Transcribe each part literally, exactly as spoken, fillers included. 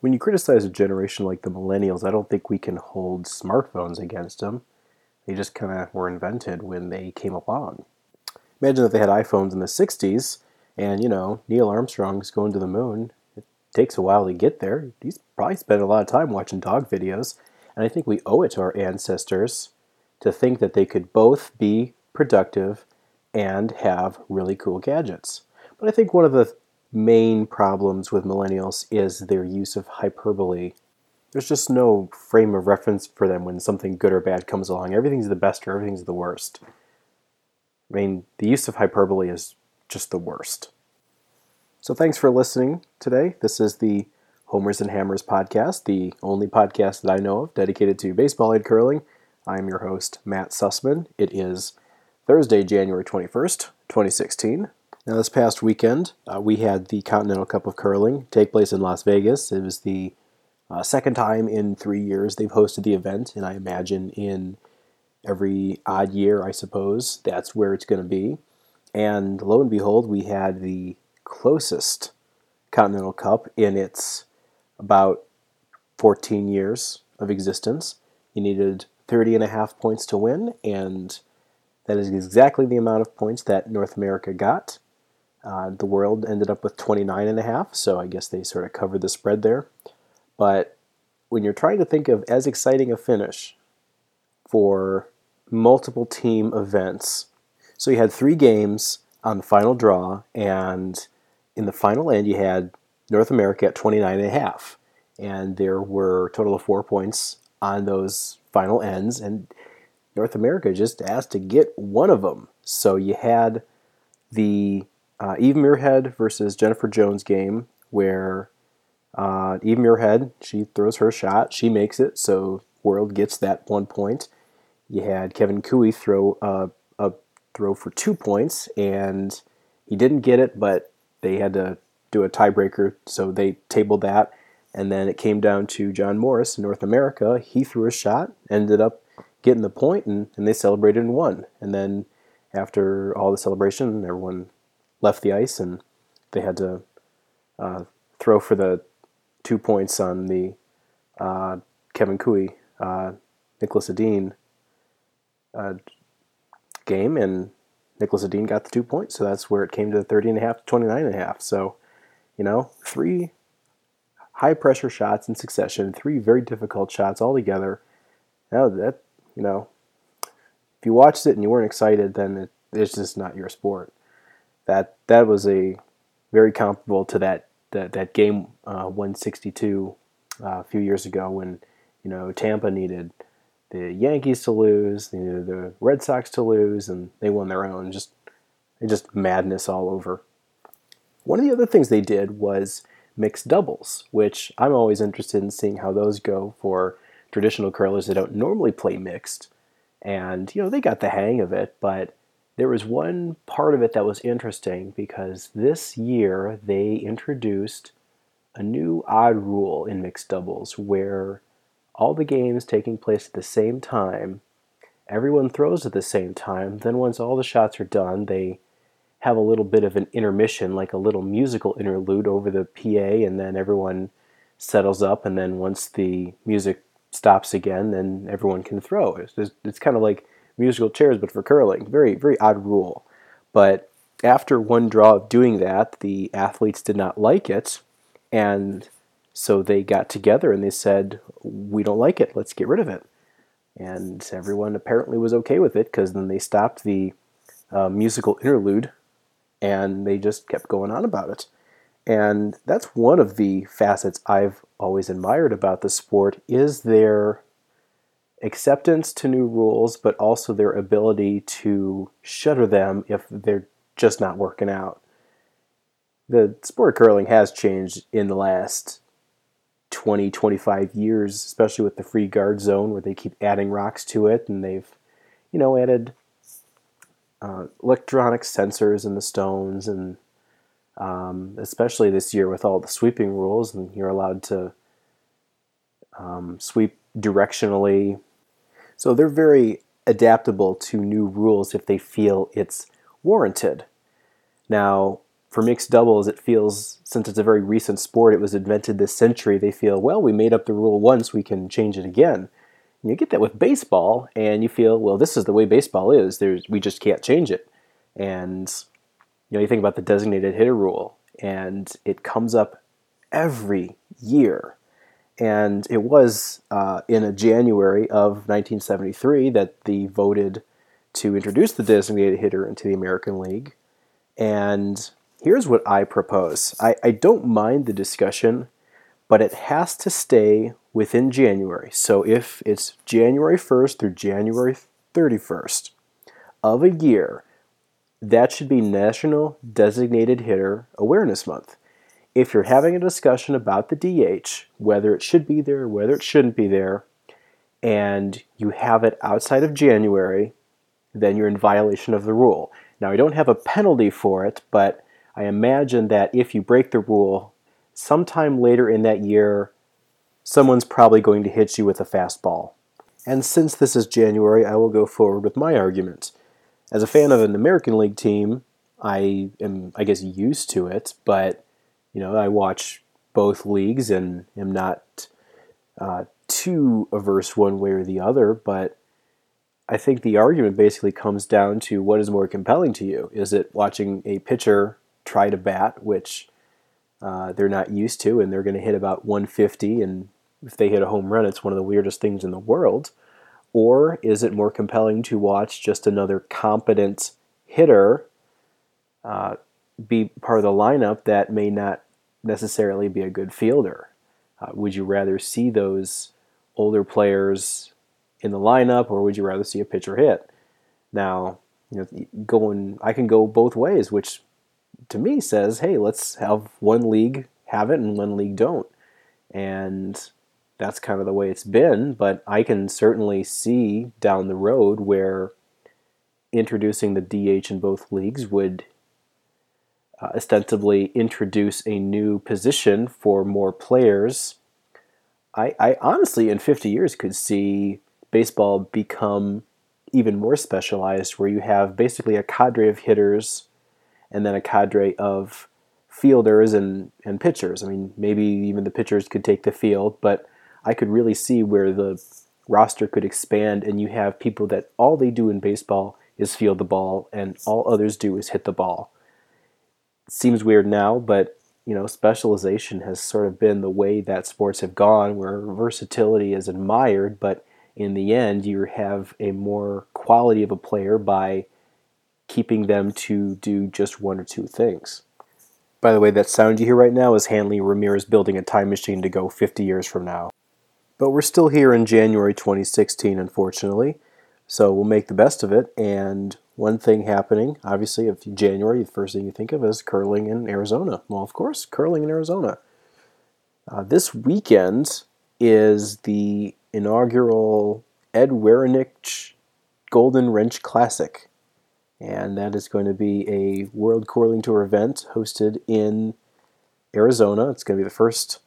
when you criticize a generation like the millennials, I don't think we can hold smartphones against them. They just kind of were invented when they came along. Imagine if they had iPhones in the sixties, and, you know, Neil Armstrong's going to the moon. It takes a while to get there. He's probably spent a lot of time watching dog videos. And I think we owe it to our ancestors to think that they could both be productive and have really cool gadgets. But I think one of the main problems with millennials is their use of hyperbole. There's just no frame of reference for them when something good or bad comes along. Everything's the best or everything's the worst. I mean, the use of hyperbole is just the worst. So thanks for listening today. This is the Homers and Hammers podcast, the only podcast that I know of dedicated to baseball and curling. I'm your host, Matt Sussman. It is Thursday, January twenty-first, twenty sixteen. Now, this past weekend, uh, we had the Continental Cup of Curling take place in Las Vegas. It was the uh, second time in three years they've hosted the event, and I imagine in every odd year, I suppose, that's where it's going to be. And lo and behold, we had the closest Continental Cup in its about fourteen years of existence. You needed thirty and a half points to win, and that is exactly the amount of points that North America got. Uh, the world ended up with twenty-nine and a half, so I guess they sort of covered the spread there. But when you're trying to think of as exciting a finish for multiple team events, so you had three games on the final draw, and in the final end you had North America at twenty-nine and a half, and there were a total of four points on those final ends, and North America just asked to get one of them. So you had the uh, Eve Muirhead versus Jennifer Jones game where uh, Eve Muirhead, she throws her shot, she makes it, so world gets that one point. You had Kevin Cooey throw a, a throw for two points, and he didn't get it, but they had to do a tiebreaker, so they tabled that. And then it came down to John Morris in North America. He threw a shot, ended up getting the point, and, and they celebrated and won. And then after all the celebration, everyone left the ice, and they had to uh, throw for the two points on the uh, Kevin Cooey, uh, Nicholas Adeen uh, game, and Nicholas Adeen got the two points, so that's where it came to the thirty and a half to twenty-nine and a half. So, you know, three high-pressure shots in succession, three very difficult shots all together. Now that, you know, if you watched it and you weren't excited, then it, it's just not your sport. That that was a very comparable to that that, that game uh, one sixty-two uh, a few years ago when, you know, Tampa needed the Yankees to lose, they needed the Red Sox to lose, and they won their own. Just just madness all over. One of the other things they did was mixed doubles, which I'm always interested in seeing how those go for traditional curlers that don't normally play mixed. And, you know, they got the hang of it, but there was one part of it that was interesting because this year they introduced a new odd rule in mixed doubles where all the games taking place at the same time, everyone throws at the same time, then once all the shots are done, they have a little bit of an intermission, like a little musical interlude over the P A, and then everyone settles up, and then once the music stops again, then everyone can throw. It's, just, it's kind of like musical chairs, but for curling. Very, very odd rule. But after one draw of doing that, the athletes did not like it, and so they got together and they said, we don't like it, let's get rid of it. And everyone apparently was okay with it, because then they stopped the uh, musical interlude, and they just kept going on about it. And that's one of the facets I've always admired about the sport, is their acceptance to new rules, but also their ability to shudder them if they're just not working out. The sport of curling has changed in the last twenty, twenty-five years, especially with the free guard zone where they keep adding rocks to it, and they've, you know, added uh, electronic sensors in the stones, and Um, especially this year with all the sweeping rules, and you're allowed to um, sweep directionally. So they're very adaptable to new rules if they feel it's warranted. Now, for mixed doubles, it feels, since it's a very recent sport, it was invented this century, they feel, well, we made up the rule once, we can change it again. And you get that with baseball, and you feel, well, this is the way baseball is. There's, we just can't change it. And, you know, you think about the designated hitter rule, and it comes up every year. And it was uh, in a January of nineteen seventy-three that they voted to introduce the designated hitter into the American League. And here's what I propose. I, I don't mind the discussion, but it has to stay within January. So if it's January first through January thirty-first of a year, that should be National Designated Hitter Awareness Month. If you're having a discussion about the D H, whether it should be there, whether it shouldn't be there, and you have it outside of January, then you're in violation of the rule. Now, I don't have a penalty for it, but I imagine that if you break the rule, sometime later in that year, someone's probably going to hit you with a fastball. And since this is January, I will go forward with my argument. As a fan of an American League team, I am, I guess, used to it, but, you know, I watch both leagues and am not uh, too averse one way or the other, but I think the argument basically comes down to what is more compelling to you. Is it watching a pitcher try to bat, which uh, they're not used to, and they're going to hit about one fifty, and if they hit a home run, it's one of the weirdest things in the world? Or is it more compelling to watch just another competent hitter uh, be part of the lineup that may not necessarily be a good fielder? Uh, would you rather see those older players in the lineup, or would you rather see a pitcher hit? Now, you know, going, I can go both ways, which to me says, hey, let's have one league have it and one league don't. And that's kind of the way it's been, but I can certainly see down the road where introducing the D H in both leagues would uh, ostensibly introduce a new position for more players. I, I honestly, in fifty years, could see baseball become even more specialized, where you have basically a cadre of hitters and then a cadre of fielders and, and pitchers. I mean, maybe even the pitchers could take the field, but I could really see where the roster could expand and you have people that all they do in baseball is field the ball and all others do is hit the ball. It seems weird now, but you know, specialization has sort of been the way that sports have gone, where versatility is admired, but in the end, you have a more quality of a player by keeping them to do just one or two things. By the way, that sound you hear right now is Hanley Ramirez building a time machine to go fifty years from now. But we're still here in January twenty sixteen, unfortunately, so we'll make the best of it. And one thing happening, obviously, of January, the first thing you think of is curling in Arizona. Well, of course, curling in Arizona. Uh, this weekend is the inaugural Ed Werenich Golden Wrench Classic, and that is going to be a World Curling Tour event hosted in Arizona. It's going to be the first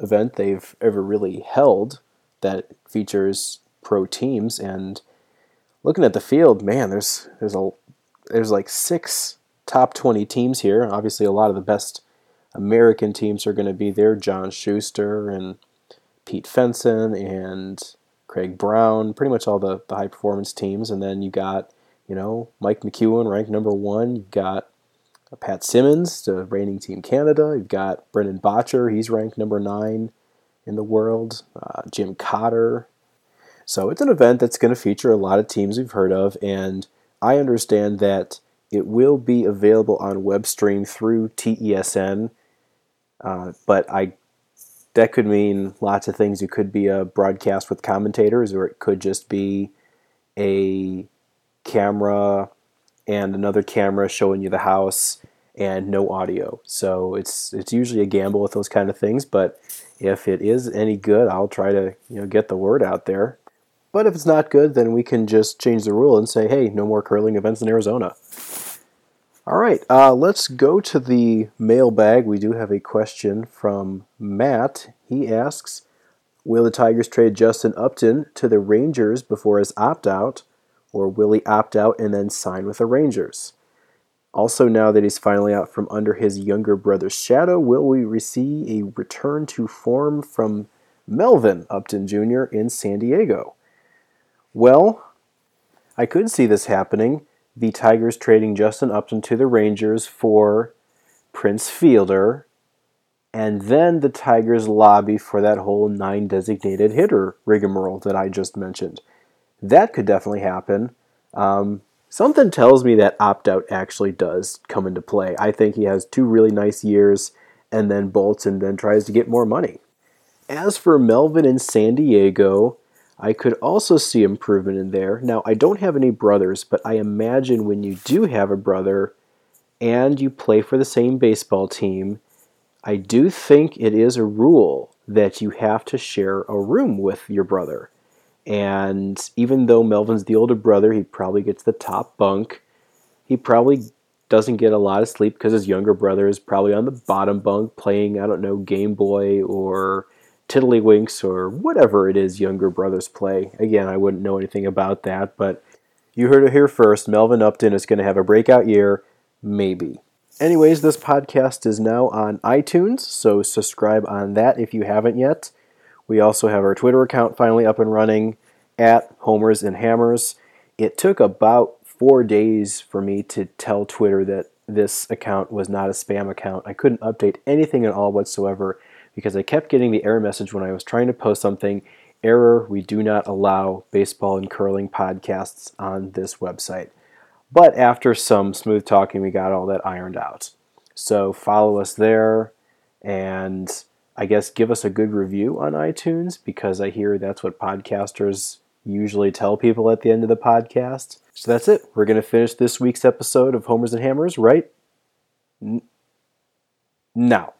event they've ever really held that features pro teams. And looking at the field, man, there's there's a there's like six top twenty teams here. Obviously, a lot of the best American teams are going to be there. John Schuster and Pete Fenson and Craig Brown, pretty much all the, the high-performance teams. And then you got, you know, Mike McEwen, ranked number one. You've got Pat Simmons, the reigning Team Canada. You've got Brendan Bocher. He's ranked number nine in the world. Uh, Jim Cotter. So it's an event that's going to feature a lot of teams we've heard of. And I understand that it will be available on web stream through T E S N. Uh, but I... That could mean lots of things. It could be a broadcast with commentators, or it could just be a camera and another camera showing you the house and no audio. So it's it's usually a gamble with those kind of things, but if it is any good, I'll try to, you know, get the word out there. But if it's not good, then we can just change the rule and say, hey, no more curling events in Arizona. All right, uh, let's go to the mailbag. We do have a question from Matt. He asks, will the Tigers trade Justin Upton to the Rangers before his opt-out, or will he opt out and then sign with the Rangers? Also, now that he's finally out from under his younger brother's shadow, will we see a return to form from Melvin Upton Junior in San Diego? Well, I could see this happening. The Tigers trading Justin Upton to the Rangers for Prince Fielder, and then the Tigers lobby for that whole nine designated hitter rigmarole that I just mentioned. That could definitely happen. Um, something tells me that opt-out actually does come into play. I think he has two really nice years and then bolts and then tries to get more money. As for Melvin in San Diego, I could also see improvement in there. Now, I don't have any brothers, but I imagine when you do have a brother and you play for the same baseball team, I do think it is a rule that you have to share a room with your brother. And even though Melvin's the older brother, he probably gets the top bunk. He probably doesn't get a lot of sleep because his younger brother is probably on the bottom bunk playing, I don't know, Game Boy or Tiddlywinks or whatever it is younger brothers play. Again, I wouldn't know anything about that, but you heard it here first. Melvin Upton is going to have a breakout year, maybe. Anyways, this podcast is now on iTunes, so subscribe on that if you haven't yet. We also have our Twitter account finally up and running, at Homers 'N' Hammers. It took about four days for me to tell Twitter that this account was not a spam account. I couldn't update anything at all whatsoever because I kept getting the error message when I was trying to post something. Error, we do not allow baseball and curling podcasts on this website. But after some smooth talking, we got all that ironed out. So follow us there, and I guess give us a good review on iTunes, because I hear that's what podcasters usually tell people at the end of the podcast. So that's it. We're going to finish this week's episode of Homers 'N' Hammers right n- now.